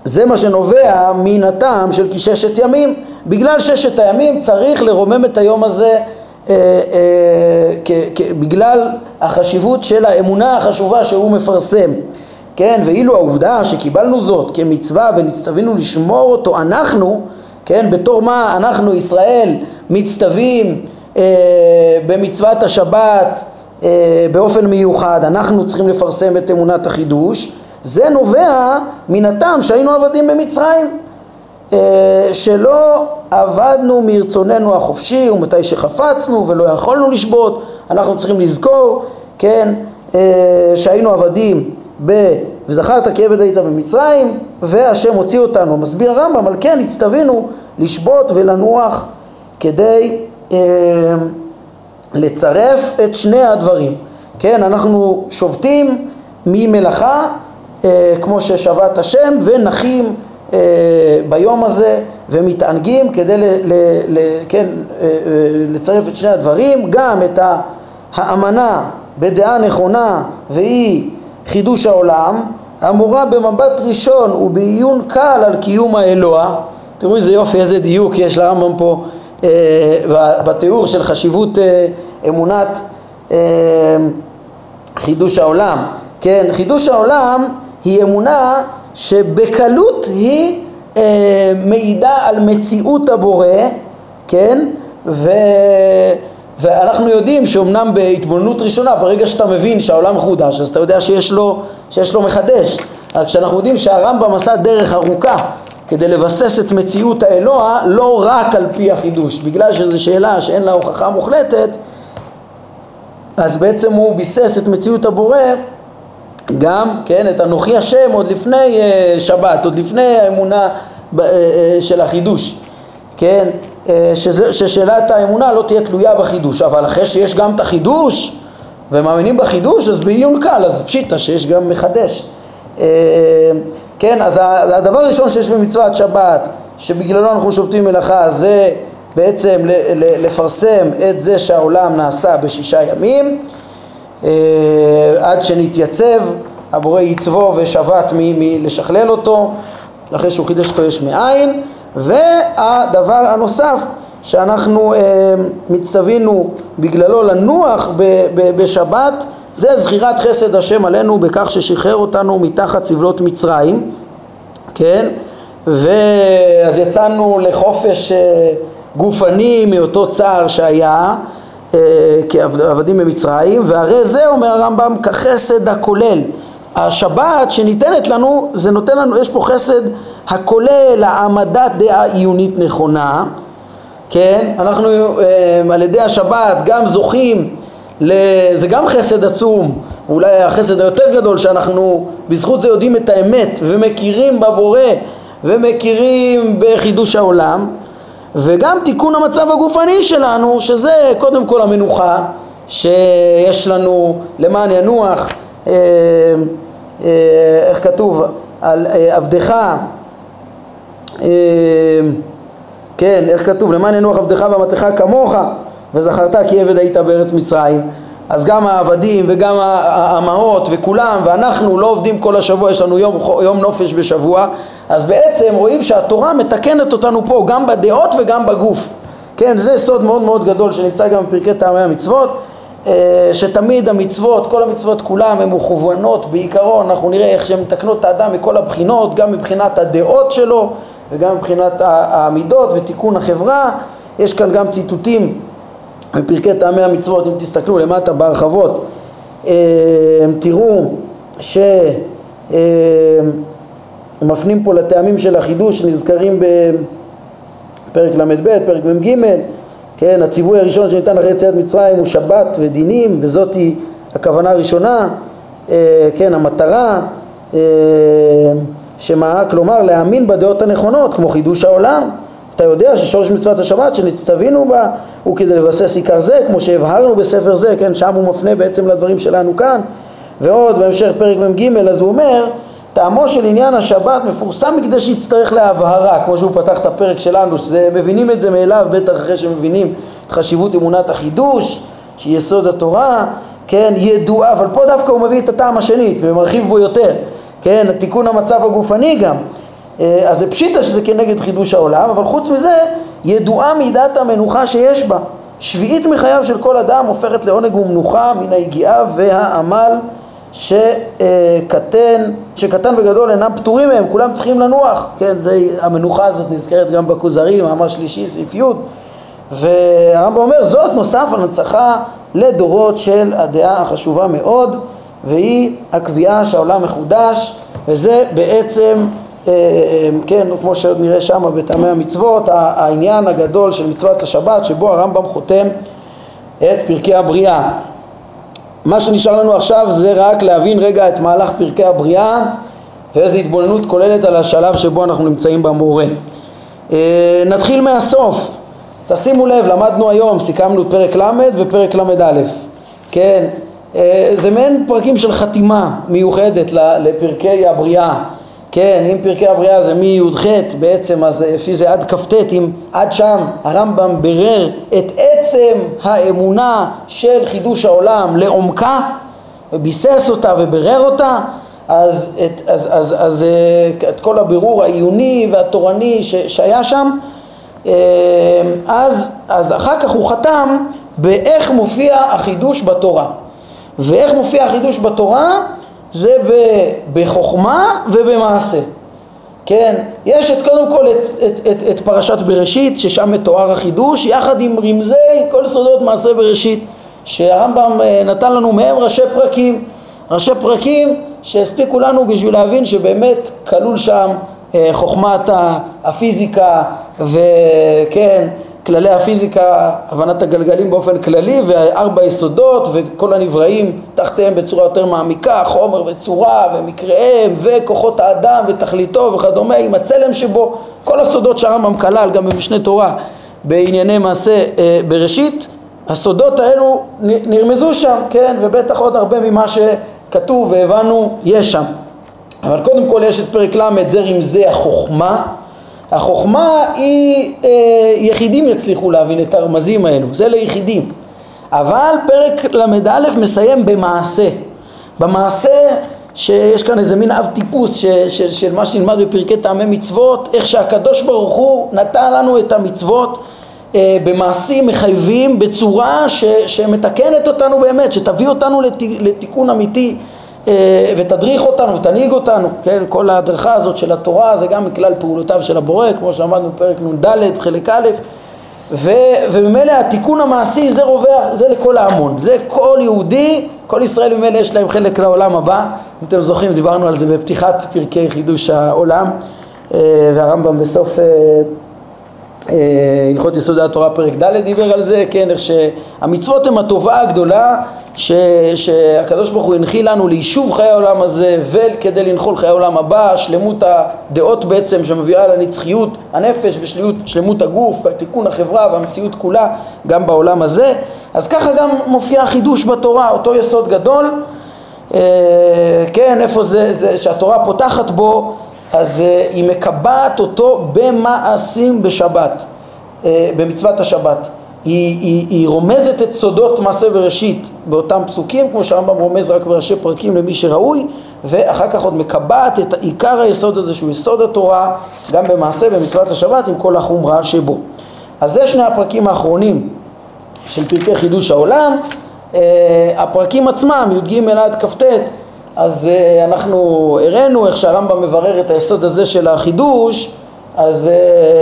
זה מה שנובע מן הטעם של כי ששת ימים, בגלל ששת הימים צריך לרומם את היום הזה, אה, אה, כ, כ, בגלל החשיבות של האמונה החשובה שהוא מפרסם, כן, ואילו העובדה שקיבלנו זאת כמצווה ונצטווינו לשמור אותו אנחנו, כן, בתור מה אנחנו ישראל מצטווים אה, במצוות השבת אה, באופן מיוחד, אנחנו צריכים לפרסם את אמונת החידוש, זה נובע מן הטעם שהיינו עבדים במצרים, שלא עבדנו מרצוננו החופשי ומתי שחפצנו ולא יכולנו לשבות. אנחנו צריכים לזכור, כן, שהיינו עבדים ב... וזכרת כי עבד היית במצרים והשם הוציא אותנו. מסביר הרמב"ם, על כן הצטווינו לשבות ולנוח כדי אה, לצרף את שני הדברים. כן, אנחנו שובתים ממלאכה אה, כמו ששבת השם, ונחים אה, ביום הזה ומתענגים כדי ל, ל, ל, כן, אה, אה, לצרף את שני הדברים, גם את האמנה בדעה נכונה והיא חידוש העולם, המורה במבט ראשון ובעיון קל על קיום האלוה. תראו איזה יופי, איזה דיוק יש לרמב"ם פה אה, בתיאור של חשיבות אה, אמונת אה, חידוש העולם. כן, חידוש העולם היא אמונה שבקלות היא אה, מעידה על מציאות הבורא, כן, ו... ואנחנו יודעים שאומנם בהתבוננות ראשונה, ברגע שאתה מבין שהעולם חודש, אז אתה יודע שיש לו, שיש לו מחדש. רק שאנחנו יודעים שהרמב"ם עשה דרך ארוכה כדי לבסס את מציאות האלוה, לא רק על פי החידוש. בגלל שזו שאלה שאין לה הוכחה מוחלטת, אז בעצם הוא ביסס את מציאות הבורא, גם, כן, את אנוכי השם עוד לפני שבת, עוד לפני האמונה של החידוש. כן, ששאלת האמונה לא תהיה תלויה בחידוש, אבל אחרי שיש גם את החידוש ומאמינים בחידוש, אז בעיון קל, אז פשיטה שיש גם מחדש. כן, אז הדבר הראשון שיש במצוות שבת, שבגללו אנחנו שובתים מלאכה, זה בעצם לפרסם את זה שהעולם נעשה בשישה ימים, עד שנתייצב, הבורא יצבו ושבת מלשכלל אותו, אחרי שהוא חידש אותו יש מאין. והדבר הנוסף שאנחנו אה, מצטווינו בגללו לנוח ב, ב, בשבת, זה זכירת חסד השם עלינו בכך ששחרר אותנו מתחת סבלות מצרים, כן, ואז יצאנו לחופש אה, גופני מאותו צער שהיה אה, כעבדים במצרים. והרי זה, אומר הרמב"ם, כחסד הכולל. השבת שניתנת לנו, זה נותן לנו, יש פה חסד הכולל, העמדת דעה עיונית נכונה, כן, אנחנו אה, על ידי השבת גם זוכים, זה גם חסד עצום, אולי החסד היותר גדול, שאנחנו בזכות זה יודעים את האמת ומכירים בבורא ומכירים בחידוש העולם, וגם תיקון המצב הגופני שלנו, שזה קודם כל המנוחה שיש לנו, למען ינוח, אה, אה, איך כתוב, על אה, עבדך, כן, איך כתוב, למען ינוח עבדך ואמתך כמוך וזכרת כי עבד היית בארץ מצרים. אז גם העבדים וגם האמהות וכולם, ואנחנו לא עובדים כל השבוע, יש לנו יום, יום נופש בשבוע. אז בעצם רואים שהתורה מתקנת אותנו פה גם בדעות וגם בגוף, כן, זה סוד מאוד מאוד גדול שנמצא גם בפרקי טעמי המצוות, שתמיד המצוות, כל המצוות כולם הן מכוונות בעיקרון, אנחנו נראה איך שהן מתקנות את האדם מכל הבחינות, גם מבחינת הדעות שלו וגם מבחינת העמידות ותיקון החברה. יש כאן גם ציטוטים בפרקי טעמי המצוות, אם תסתכלו למטה בהרחבות, תראו שמפנים פה לטעמים של החידוש שנזכרים בפרק למד ב', פרק מ"ג, כן, הציווי הראשון שניתן אחרי יציאת מצרים הוא שבת ודינים, וזאת היא הכוונה הראשונה, כן, המטרה שמעה, כלומר להאמין בדעות הנכונות כמו חידוש העולם. אתה יודע ששורש מצוות השבת שנצטווינו בה הוא כדי לבסס עיקר זה, כמו שהבהרנו בספר זה, כן, שם הוא מפנה בעצם לדברים שלנו כאן. ועוד בהמשך פרק מ"ג, אז הוא אומר, טעמו של עניין השבת מפורסם מכדי שיצטרך להבהרה, כמו שהוא פתח את הפרק שלנו, שזה, מבינים את זה מאליו, בטח אחרי שמבינים את חשיבות אמונת החידוש, שהיא יסוד התורה, כן, ידועה, אבל פה דווקא הוא מביא את הטעם השני, ומרחיב בו יותר, כן, תיקון המצב הגופני גם, אז זה פשיטה שזה כנגד חידוש העולם, אבל חוץ מזה, ידועה מידת המנוחה שיש בה, שביעית מחייו של כל אדם הופכת לעונג ומנוחה מן היגיעה והעמל, שקטן, שקטן וגדול אינם פטורים מהם, כולם צריכים לנוח, כן, זה, המנוחה הזאת נזכרת גם בכוזרי, מאמר שלישי, סעיף י', והרמב"ם אומר, זאת נוסף הנצחה לדורות של הדעה החשובה מאוד, והיא הקביעה שהעולם מחודש, וזה בעצם כן, כמו שעוד נראה שם בטעמי המצוות, העניין הגדול של מצוות השבת שבו הרמב"ם חותם את פרקי הבריאה. מה שנשאר לנו עכשיו זה רק להבין רגע את מהלך פרקי הבריאה ואיזו התבוננות כוללת על השלב שבו אנחנו נמצאים במורה. נתחיל מהסוף. תשימו לב, למדנו היום, סיכמנו את פרק למד ופרק למד א', כן, זה מעין פרקים של חתימה מיוחדת לפרקי הבריאה, כן, אם פרקי הבריאה זה מי י"ח בעצם, אז לפי זה עד כ"ט, אם עד שם הרמב"ם ברר את עצם האמונה של חידוש העולם לעומקה, וביסס אותה וברר אותה, אז את, אז, אז, אז, אז, את כל הבירור העיוני והתורני ש, שהיה שם, אז, אז אחר כך הוא חתם באיך מופיע החידוש בתורה. ואיך מופיע החידוש בתורה? זה בחוכמה ובמעשה. כן, יש את קודם כל את, את, את, את פרשת בראשית, ששם מתואר החידוש, יחד עם רמזי כל סודות מעשה בראשית, שהרמב"ם נתן לנו מהם ראשי פרקים, ראשי פרקים שהספיקו לנו בשביל להבין שבאמת כלול שם חוכמת הפיזיקה, וכן, כללי הפיזיקה, הבנת הגלגלים באופן כללי, וארבע יסודות וכל הנבראים תחתיהם בצורה יותר מעמיקה, חומר וצורה ומקראיהם וכוחות האדם ותכליתו וכדומה, עם הצלם שבו, כל הסודות שהרמב"ם כלל גם במשנה תורה בענייני מעשה בראשית, הסודות האלו נרמזו שם, כן, ובטח עוד הרבה ממה שכתוב והבנו יש שם. אבל קודם כל יש את פרק למד, זה רמזי החוכמה. החוכמה היא, אה, יחידים יצליחו להבין את הרמזים האלו, זה ליחידים. אבל פרק למד א' מסיים במעשה. במעשה שיש כאן איזה מין אב טיפוס ש, של, של מה שנלמד בפרקי טעמי מצוות, איך שהקדוש ברוך הוא נתן לנו את המצוות אה, במעשים מחייבים, בצורה ש, שמתקנת אותנו באמת, שתביא אותנו לת, לתיקון אמיתי, ותדריך אותנו ותנהיג אותנו, כן? כל ההדרכה הזאת של התורה זה גם מכלל פעולותיו של הבורא, כמו שעמדנו פרק נ"ד חלק א', ובמילא התיקון המעשי זה רווח, זה לכל ההמון, זה כל יהודי, כל ישראל במילא יש להם חלק לעולם הבא. אם אתם זוכרים, דיברנו על זה בפתיחת פרקי חידוש העולם, והרמב"ם בסוף הלכות יסודי התורה פרק ד' דיבר על זה, כן? איך שהמצוות הן הטובה הגדולה ש, שהקדוש ברוך הוא הנחיל לנו ליישוב חיי העולם הזה וכדי לנחול חיי העולם הבא, שלמות הדעות בעצם שמביאה לנצחיות הנפש ושלמות הגוף ותיקון החברה והמציאות כולה גם בעולם הזה. אז ככה גם מופיע החידוש בתורה, אותו יסוד גדול, אה, כן, איפה זה, זה שהתורה פותחת בו, אז אה, היא מקבעת אותו במעשים בשבת, אה, במצוות השבת. היא, היא, היא רומזת את סודות מעשה בראשית באותם פסוקים, כמו שהרמב"ם רומז רק בראשי פרקים למי שראוי, ואחר כך עוד מקבעת את עיקר היסוד הזה שהוא יסוד התורה גם במעשה במצוות השבת עם כל החומרה שבו. אז זה שני הפרקים האחרונים של פרקי חידוש העולם. הפרקים עצמם י"ג עד כ"ט, אז אנחנו הראינו איך שהרמב"ם מברר את היסוד הזה של החידוש, אז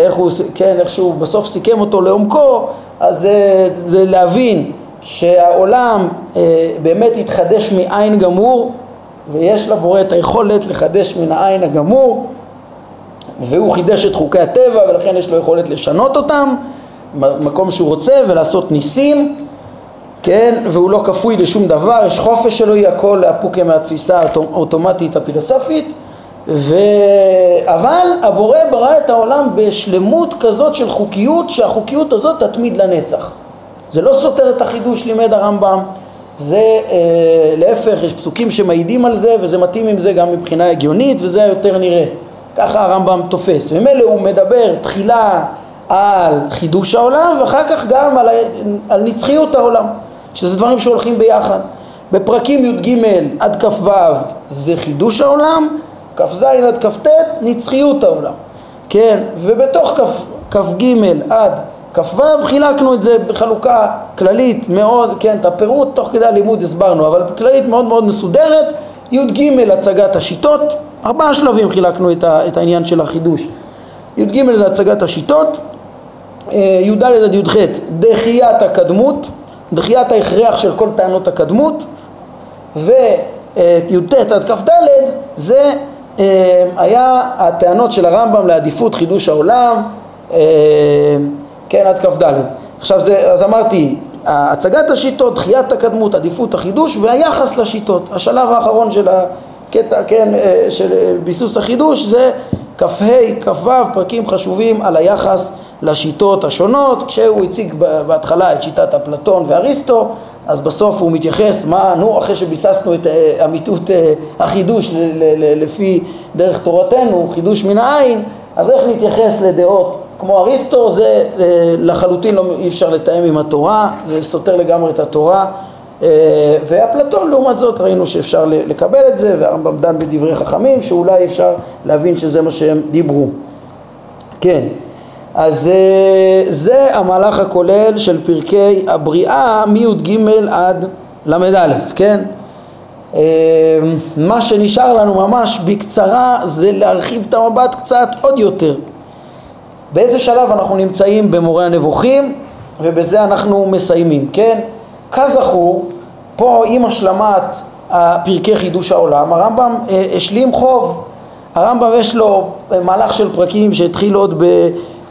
איך הוא, כן, איך שהוא בסוף סיכם אותו לעומקו, אז זה להבין שהעולם באמת התחדש מעין גמור, ויש לבורא את היכולת לחדש מן העין הגמור, והוא חידש את חוקי הטבע ולכן יש לו יכולת לשנות אותם מקום שהוא רוצה ולעשות ניסים, כן, והוא לא כפוי לשום דבר, יש חופש אלוהי, הכל להפוק מהתפיסה האוטומטית הפילוסופית. ו... אבל הבורא ברא את העולם בשלמות כזאת של חוקיות, שהחוקיות הזאת תתמיד לנצח. זה לא סותר את החידוש, לימד הרמב"ם, זה אה, להפך, יש פסוקים שמעידים על זה וזה מתאים עם זה גם מבחינה הגיונית, וזה יותר נראה, ככה הרמב"ם תופס. ומילא הוא מדבר תחילה על חידוש העולם ואחר כך גם על, ה... על נצחיות העולם, שזה דברים שהולכים ביחד. בפרקים י"ג עד כ"ו זה חידוש העולם, כף זין עד כף תת, נצחיות העולם, כן, ובתוך כף, כף גימל עד כף וו, חילקנו את זה בחלוקה כללית מאוד, כן, את הפירוט, תוך כדי הלימוד הסברנו, אבל כללית מאוד מאוד מסודרת, י' ג' הצגת השיטות, ארבעה שלבים חילקנו את, ה, את העניין של החידוש, י' ג' זה הצגת השיטות, י' ד' עד י' ח' דחיית הקדמות, דחיית ההכרח של כל טענות הקדמות, וי' ת' עד כף ד' זה היה הטענות של הרמב"ם לעדיפות חידוש העולם, כן, עד כף ד'. עכשיו זה, אז אמרתי, הצגת השיטות, דחיית הקדמות, עדיפות החידוש והיחס לשיטות. השלב האחרון של הקטע, כן, של ביסוס החידוש זה כף ה' כף ו', פרקים חשובים על היחס לשיטות השונות. כשהוא הציג בהתחלה את שיטת אפלטון ואריסטו, אז בסוף הוא מתייחס, מה, נו, אחרי שביססנו את אמיתות החידוש לפי דרך תורתנו, חידוש מן העין, אז איך נתייחס לדעות כמו אריסטו? זה לחלוטין לא אי אפשר לתאם עם התורה, זה סותר לגמרי את התורה, ואפלטון לעומת זאת ראינו שאפשר לקבל את זה, והרמב"ם דן בדברי חכמים שאולי אפשר להבין שזה מה שהם דיברו. כן, אז זה המהלך הכולל של פרקי הבריאה מיוד ג' עד למד א', כן? מה שנשאר לנו ממש בקצרה זה להרחיב את המבט קצת עוד יותר. באיזה שלב אנחנו נמצאים במורה הנבוכים, ובזה אנחנו מסיימים, כן? כזכור, פה עם השלמת פרקי חידוש העולם, הרמב"ם השלים חוב. הרמב"ם יש לו מהלך של פרקים שהתחיל עוד ב...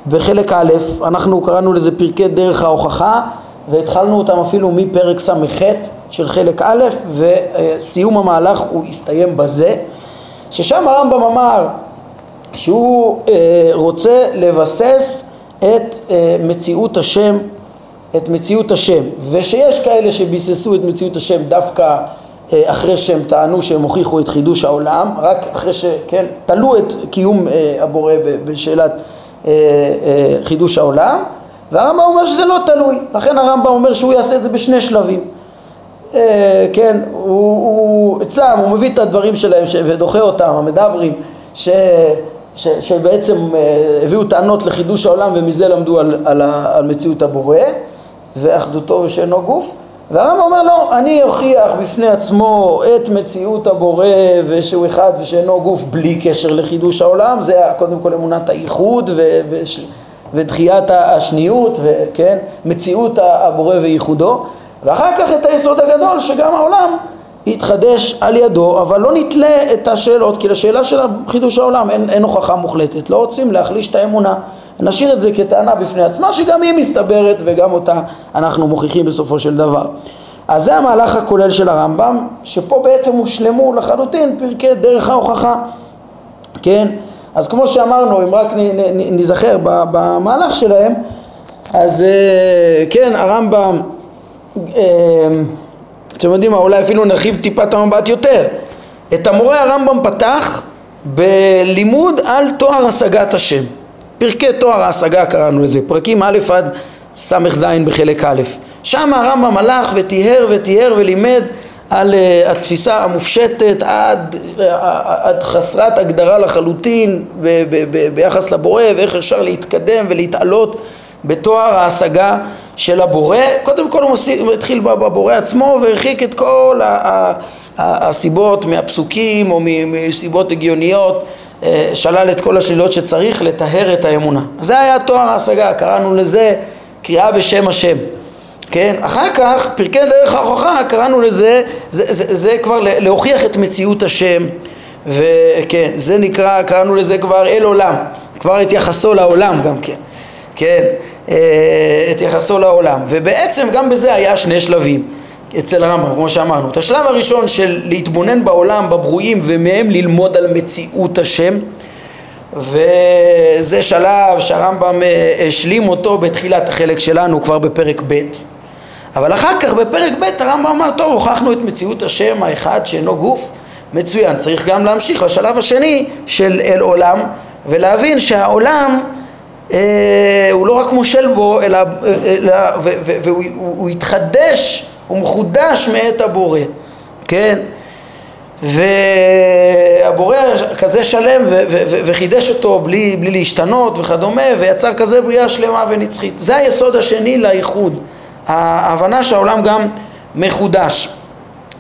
בחלק א', אנחנו קראנו לזה פרקי דרך ההוכחה, והתחלנו אותם אפילו מפרק סמ"ח של חלק א', וסיום המהלך הוא הסתיים בזה, ששם הרמב"ם אמר שהוא רוצה לבסס את מציאות השם, את מציאות השם, ושיש כאלה שביססו את מציאות השם דווקא אחרי שהם טענו שהם הוכיחו את חידוש העולם, רק אחרי שכן, תלו את קיום הבורא בשאלת חידוש העולם, והרמב"ם אומר שזה לא תלוי, לכן הרמב"ם אומר שהוא יעשה את זה בשני שלבים, כן, הוא אצלם, הוא מביא את הדברים שלהם ודוחה אותם, המדברים שבעצם הביאו טענות לחידוש העולם ומזה למדו על מציאות הבורא ואחדותו ושאינו גוף, והרמב"ם אומר לא, אני אוכיח בפני עצמו את מציאות הבורא ושהוא אחד ושאינו גוף בלי קשר לחידוש העולם, זה קודם כל אמונת הייחוד ו- ו- ודחיית השניות, וכן, מציאות הבורא וייחודו, ואחר כך את היסוד הגדול שגם העולם יתחדש על ידו, אבל לא נתלה את השאלות, כי לשאלה של חידוש העולם אין, אין הוכחה מוחלטת, לא רוצים להחליש את האמונה, נשאיר את זה כטענה בפני עצמה שגם היא מסתברת וגם אותה אנחנו מוכיחים בסופו של דבר. אז זה המהלך הכולל של הרמב"ם, שפה בעצם הושלמו לחלוטין פרקי דרך ההוכחה, כן? אז כמו שאמרנו, אם רק נזכר במהלך שלהם, אז כן, הרמב"ם, אתם יודעים מה, אולי אפילו נרחיב טיפת המבט יותר. את המורה הרמב"ם פתח בלימוד על תואר השגת השם, פרקי תואר ההשגה קראנו לזה, פרקים א' עד סמך זין בחלק א', שם הרמב"ם הלך ותיהר ותיהר ולימד על uh, התפיסה המופשטת עד, uh, עד חסרת הגדרה לחלוטין ב- ב- ב- ביחס לבורא, ואיך אפשר להתקדם ולהתעלות בתואר ההשגה של הבורא. קודם כל הוא התחיל בבורא עצמו והרחיק את כל ה- ה- ה- הסיבות מהפסוקים או מסיבות הגיוניות, שלל את כל השלילות שצריך לטהר את האמונה. זה היה תואר ההשגה, קראנו לזה קריאה בשם השם, כן? אחר כך פרקי דרך ההוכחה קראנו לזה, זה, זה, זה כבר להוכיח את מציאות השם, וכן, זה נקרא, קראנו לזה כבר אל עולם, כבר את יחסו לעולם גם כן, כן, את יחסו לעולם, ובעצם גם בזה היה שני שלבים אצל הרמב"ם, כמו שאמרנו, את השלב הראשון של להתבונן בעולם, בברואים, ומהם ללמוד על מציאות השם, וזה שלב שהרמב"ם השלים אותו בתחילת החלק שלנו, כבר בפרק ב', אבל אחר כך בפרק ב' הרמב"ם אמר, טוב, הוכחנו את מציאות השם האחד שאינו גוף, מצוין, צריך גם להמשיך לשלב השני של אל עולם, ולהבין שהעולם אה, הוא לא רק מושל בו, אלא, אלא והוא התחדש, הוא מחודש מאת הבורא, כן? והבורא כזה שלם ו- ו- ו- וחידש אותו בלי, בלי להשתנות וכדומה, ויצר כזה בריאה שלמה ונצחית. זה היסוד השני לייחוד, ההבנה שהעולם גם מחודש,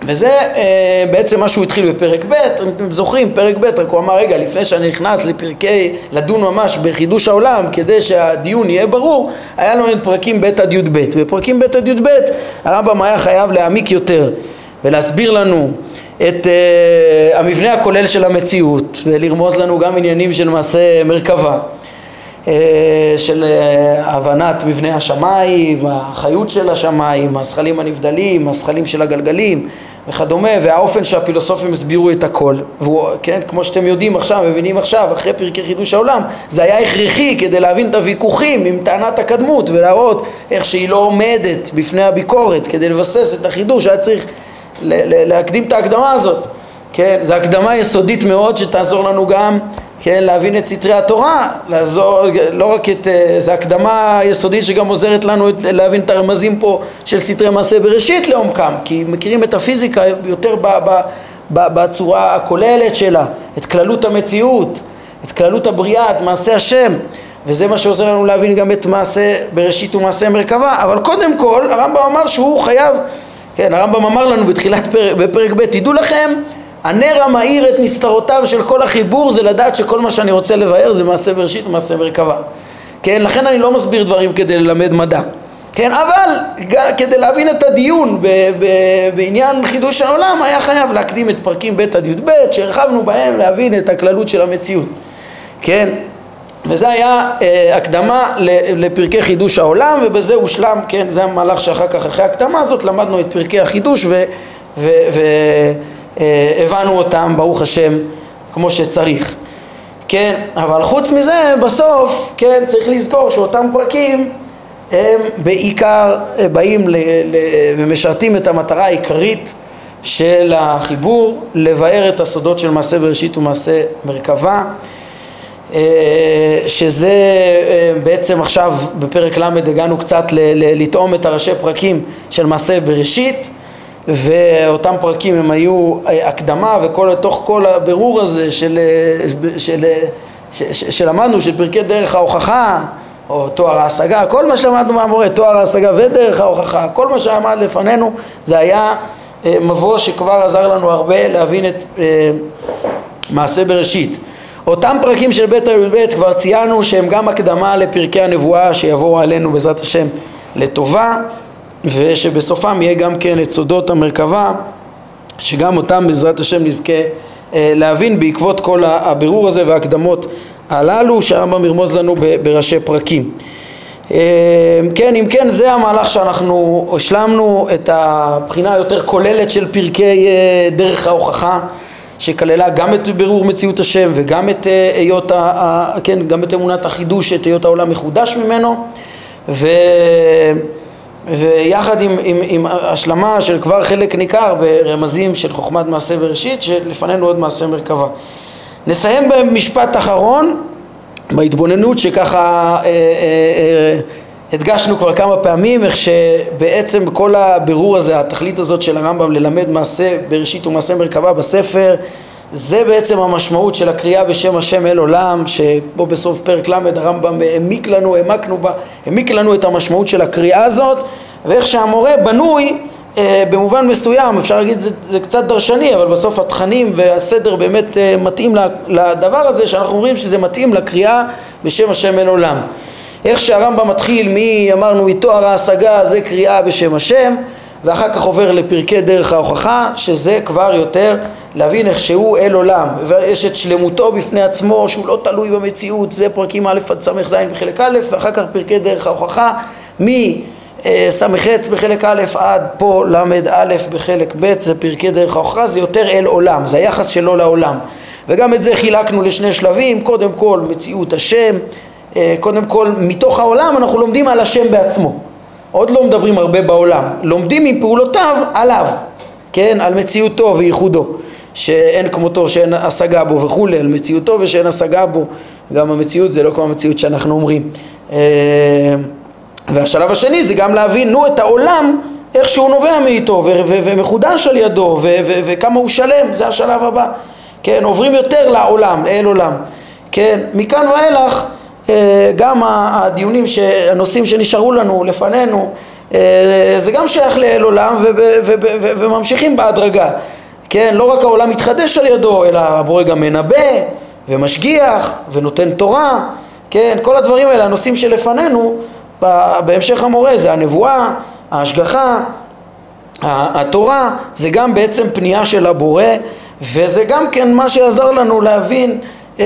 וזה אה, בעצם מה שהוא התחיל בפרק ב', אתם זוכרים, פרק ב', רק הוא אמר, רגע, לפני שאני נכנס לפרקי, לדון ממש בחידוש העולם, כדי שהדיון יהיה ברור, היה לנו את פרקים ב' עד י' ב'. בפרקים ב' עד י' ב', הרמב"ם היה חייב להעמיק יותר, ולהסביר לנו את uh, המבנה הכולל של המציאות, ולרמוז לנו גם עניינים של מעשה מרכבה, uh, של uh, הבנת מבנה השמיים, החיות של השמיים, השכלים הנבדלים, השכלים של הגלגלים וכדומה, והאופן שהפילוסופים הסבירו את הכל. והוא, כן, כמו שאתם יודעים עכשיו, מבינים עכשיו, אחרי פרקי חידוש העולם, זה היה הכרחי כדי להבין את הוויכוחים עם טענת הקדמות, ולהראות איך שהיא לא עומדת בפני הביקורת, כדי לבסס את החידוש, היה צריך להקדים את ההקדמה הזאת, כן? זו הקדמה יסודית מאוד שתעזור לנו גם, כן, להבין את סתרי התורה, לעזור, לא רק את, זו הקדמה יסודית שגם עוזרת לנו להבין את הרמזים פה של סתרי מעשה בראשית לעומקם, כי מכירים את הפיזיקה יותר ב, ב, ב, בצורה הכוללת שלה, את כללות המציאות, את כללות הבריאה, את מעשה השם, וזה מה שעוזר לנו להבין גם את מעשה בראשית ומעשה מרכבה. אבל קודם כל הרמב"ם אמר שהוא חייב, כן, הרמב"ם אמר לנו בתחילת פרק, בפרק ב', תדעו לכם, הנר המאיר את נסתרותיו של כל החיבור, זה לדעת שכל מה שאני רוצה לבאר זה מעשה בראשית ומעשה מרכבה. כן, לכן אני לא מסביר דברים כדי ללמד מדע. כן, אבל כדי להבין את הדיון ב- ב- בעניין חידוש העולם, היה חייב להקדים את פרקים ב' עד י' ב', שהרחבנו בהם להבין את הכללות של המציאות. כן, וזה היה אה, הקדמה לפרקי חידוש העולם, ובזה הושלם, כן, זה המהלך שאחר כך, אחרי ההקדמה הזאת, למדנו את פרקי החידוש ו... ו, ו הבנו אותם, ברוך השם, כמו שצריך. כן, אבל חוץ מזה, בסוף, כן, צריך לזכור שאותם פרקים הם בעיקר באים ל- ל- ומשרתים את המטרה העיקרית של החיבור, לבאר את הסודות של מעשה בראשית ומעשה מרכבה, שזה בעצם עכשיו בפרק למד הגענו קצת ל- ל- לטעום את הראשי פרקים של מעשה בראשית, ואותם פרקים הם היו הקדמה, ותוך כל הבירור הזה של, של, של, שלמדנו, של פרקי דרך ההוכחה, או תואר ההשגה, כל מה שלמדנו מהמורה, תואר ההשגה ודרך ההוכחה, כל מה שעמד לפנינו, זה היה מבוא שכבר עזר לנו הרבה להבין את מעשה בראשית. אותם פרקים של בית הלבית כבר ציינו שהם גם הקדמה לפרקי הנבואה שיבואו עלינו בעזרת השם לטובה, ושבסופם יהיה גם כן את סודות המרכבה, שגם אותם בעזרת השם נזכה להבין בעקבות כל הבירור הזה וההקדמות הללו שהרמב"ם ירמוז לנו בראשי פרקים. כן, אם כן, זה המהלך שאנחנו השלמנו את הבחינה היותר כוללת של פרקי דרך ההוכחה, שכללה גם את בירור מציאות השם וגם את היות, כן, גם את אמונת החידוש, את היות העולם מחודש ממנו, ו ויחד עם, עם, עם השלמה של כבר חלק ניכר ברמזים של חוכמת מעשה בראשית, שלפנינו עוד מעשה מרכבה. נסיים במשפט אחרון, בהתבוננות שככה אה, אה, אה, הדגשנו כבר כמה פעמים, איך שבעצם כל הבירור הזה, התכלית הזאת של הרמב"ם ללמד מעשה בראשית ומעשה מרכבה בספר, זה בעצם המשמעות של הקריאה בשם השם אל עולם, שבו בסוף פרק למד הרמב"ם העמיק לנו, העמקנו בה, העמיק לנו את המשמעות של הקריאה הזאת, ואיך שהמורה בנוי אה, במובן מסוים, אפשר להגיד זה, זה קצת דרשני, אבל בסוף התכנים והסדר באמת אה, מתאים לדבר הזה, שאנחנו אומרים שזה מתאים לקריאה בשם השם אל עולם. איך שהרמב"ם מתחיל, מי אמרנו מתואר ההשגה, זה קריאה בשם השם, ואחר כך עובר לפרקי דרך ההוכחה, שזה כבר יותר להבין איך שהוא אל עולם, ויש את שלמותו בפני עצמו, שהוא לא תלוי במציאות, זה פרקים א' עד סמך ז' בחלק א', ואחר כך פרקי דרך ההוכחה, מסמך ח' בחלק א' עד פה למד א' בחלק ב', זה פרקי דרך ההוכחה, זה יותר אל עולם, זה היחס שלו לעולם. וגם את זה חילקנו לשני שלבים, קודם כל מציאות השם, קודם כל מתוך העולם אנחנו לומדים על השם בעצמו. עוד לא מדברים הרבה בעולם, לומדים עם פעולותיו עליו, כן, על מציאותו וייחודו, שאין כמותו, שאין השגה בו וכו', על מציאותו ושאין השגה בו, גם המציאות זה לא כמו המציאות שאנחנו אומרים. והשלב השני זה גם להבין נו את העולם, איך שהוא נובע מאיתו ומחודש על ידו וכמה הוא שלם, זה השלב הבא, כן, עוברים יותר לעולם, לאל עולם, כן, מכאן ואילך, גם הדיונים, הנושאים שנשארו לנו לפנינו, זה גם שייך לאל עולם וממשיכים בהדרגה, כן, לא רק העולם מתחדש על ידו, אלא הבורא גם מנבא ומשגיח ונותן תורה, כן, כל הדברים האלה, הנושאים שלפנינו בהמשך המורה, זה הנבואה, ההשגחה, התורה זה גם בעצם פנייה של הבורא, וזה גם כן מה שיעזור לנו להבין אה, אה,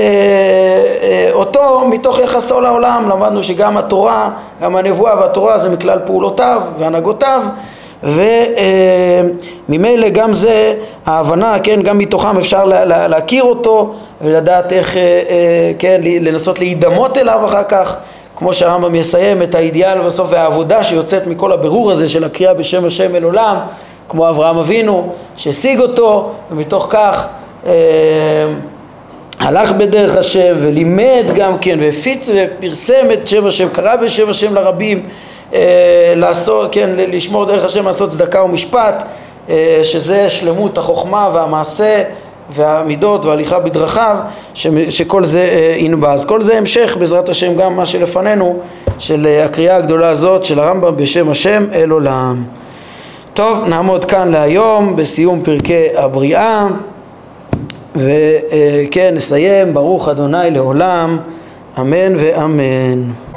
אותו מתוך יחסו לעולם. למדנו שגם התורה, גם הנבואה והתורה זה מכלל פעולותיו והנהגותיו, וממילא אה, גם זה ההבנה, כן, גם מתוכם אפשר לה, לה, להכיר אותו ולדעת איך אה, אה, כן, לנסות להידמות אליו אחר כך, כמו שהרמב"ם יסיים את האידיאל בסוף והעבודה שיוצאת מכל הבירור הזה של הקריאה בשם השם אל עולם, כמו אברהם אבינו שהשיג אותו, ומתוך כך אה, הלך בדרך השם ולימד גם כן והפיץ ופרסם את שם השם, קרא בשם השם לרבים, אה, לעשות, כן, לשמור דרך השם, לעשות צדקה ומשפט, אה, שזה שלמות החוכמה והמעשה והמידות והליכה בדרכיו, שכל זה ינבע. אז כל זה המשך בעזרת השם גם מה שלפנינו של הקריאה הגדולה הזאת של הרמב"ם בשם השם אל עולם. טוב, נעמוד כאן להיום בסיום פרקי הבריאה, וכן נסיים ברוך אדוני לעולם אמן ואמן.